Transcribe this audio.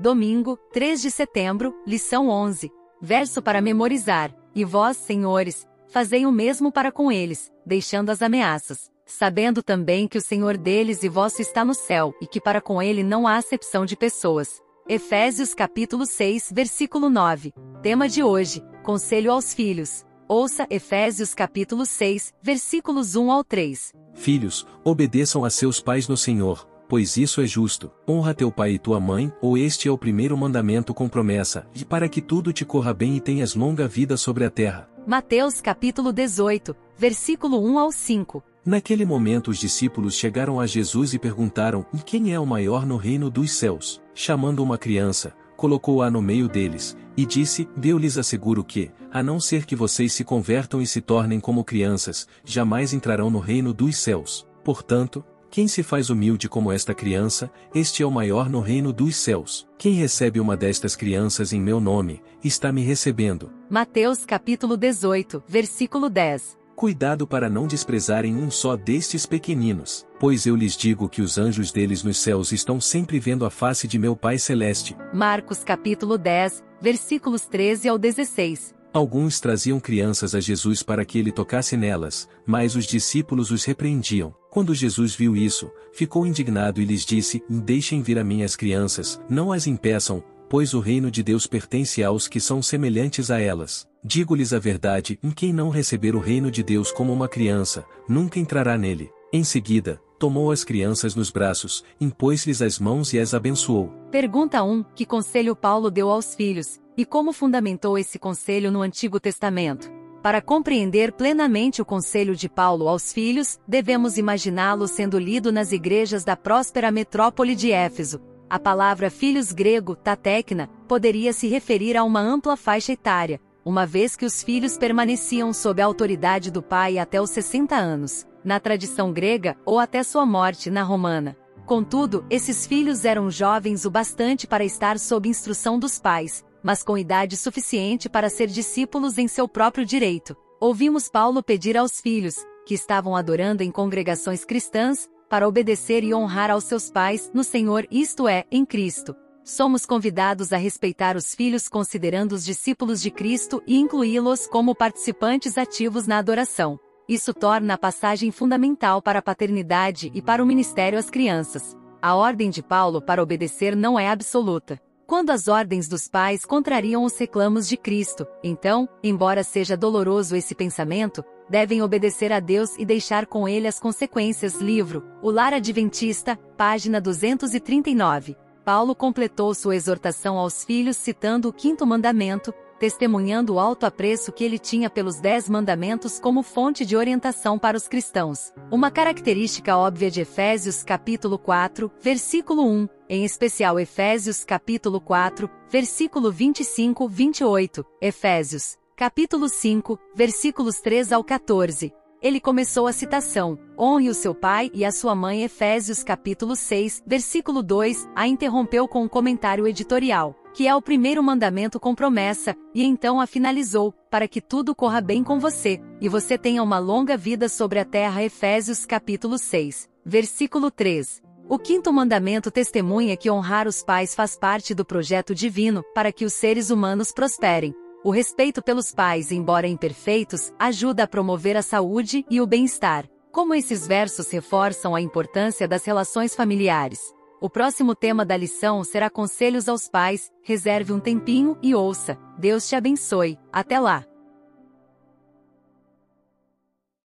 Domingo, 3 de setembro, lição 11. Verso para memorizar. E vós, senhores, fazei o mesmo para com eles, deixando as ameaças, sabendo também que o Senhor deles e vosso está no céu, e que para com ele não há acepção de pessoas. Efésios capítulo 6, versículo 9. Tema de hoje: conselho aos filhos. Ouça Efésios capítulo 6, versículos 1 ao 3. Filhos, obedeçam a seus pais no Senhor, pois isso é justo. Honra teu pai e tua mãe, ou este é o primeiro mandamento com promessa, e para que tudo te corra bem e tenhas longa vida sobre a terra. Mateus capítulo 18, versículo 1 ao 5. Naquele momento os discípulos chegaram a Jesus e perguntaram: quem é o maior no reino dos céus? Chamando uma criança, colocou-a no meio deles, e disse: eu lhes asseguro que, a não ser que vocês se convertam e se tornem como crianças, jamais entrarão no reino dos céus. Portanto, quem se faz humilde como esta criança, este é o maior no reino dos céus. Quem recebe uma destas crianças em meu nome, está me recebendo. Mateus capítulo 18, versículo 10. Cuidado para não desprezarem um só destes pequeninos, pois eu lhes digo que os anjos deles nos céus estão sempre vendo a face de meu Pai Celeste. Marcos capítulo 10, versículos 13 ao 16. Alguns traziam crianças a Jesus para que ele tocasse nelas, mas os discípulos os repreendiam. Quando Jesus viu isso, ficou indignado e lhes disse: deixem vir a mim as crianças, não as impeçam, pois o reino de Deus pertence aos que são semelhantes a elas. Digo-lhes a verdade, quem não receber o reino de Deus como uma criança, nunca entrará nele. Em seguida, tomou as crianças nos braços, impôs-lhes as mãos e as abençoou. Pergunta 1. Que conselho Paulo deu aos filhos? E como fundamentou esse conselho no Antigo Testamento? Para compreender plenamente o conselho de Paulo aos filhos, devemos imaginá-lo sendo lido nas igrejas da próspera metrópole de Éfeso. A palavra filhos grego, tatekna, poderia se referir a uma ampla faixa etária, uma vez que os filhos permaneciam sob a autoridade do pai até os 60 anos, na tradição grega, ou até sua morte na romana. Contudo, esses filhos eram jovens o bastante para estar sob instrução dos pais, mas com idade suficiente para ser discípulos em seu próprio direito. Ouvimos Paulo pedir aos filhos, que estavam adorando em congregações cristãs, para obedecer e honrar aos seus pais no Senhor, isto é, em Cristo. Somos convidados a respeitar os filhos considerando os discípulos de Cristo e incluí-los como participantes ativos na adoração. Isso torna a passagem fundamental para a paternidade e para o ministério às crianças. A ordem de Paulo para obedecer não é absoluta. Quando as ordens dos pais contrariam os reclamos de Cristo, então, embora seja doloroso esse pensamento, devem obedecer a Deus e deixar com ele as consequências. Livro O Lar Adventista, página 239. Paulo completou sua exortação aos filhos citando o quinto mandamento, testemunhando o alto apreço que ele tinha pelos 10 mandamentos como fonte de orientação para os cristãos. Uma característica óbvia de Efésios capítulo 4, versículo 1, em especial Efésios capítulo 4, versículo 25-28, Efésios capítulo 5, versículos 3 ao 14. Ele começou a citação: honre o seu pai e a sua mãe. Efésios capítulo 6, versículo 2, a interrompeu com um comentário editorial, que é o primeiro mandamento com promessa, e então a finalizou: para que tudo corra bem com você, e você tenha uma longa vida sobre a terra. Efésios capítulo 6, versículo 3. O quinto mandamento testemunha que honrar os pais faz parte do projeto divino, para que os seres humanos prosperem. O respeito pelos pais, embora imperfeitos, ajuda a promover a saúde e o bem-estar. Como esses versos reforçam a importância das relações familiares. O próximo tema da lição será conselhos aos pais. Reserve um tempinho e ouça. Deus te abençoe. Até lá!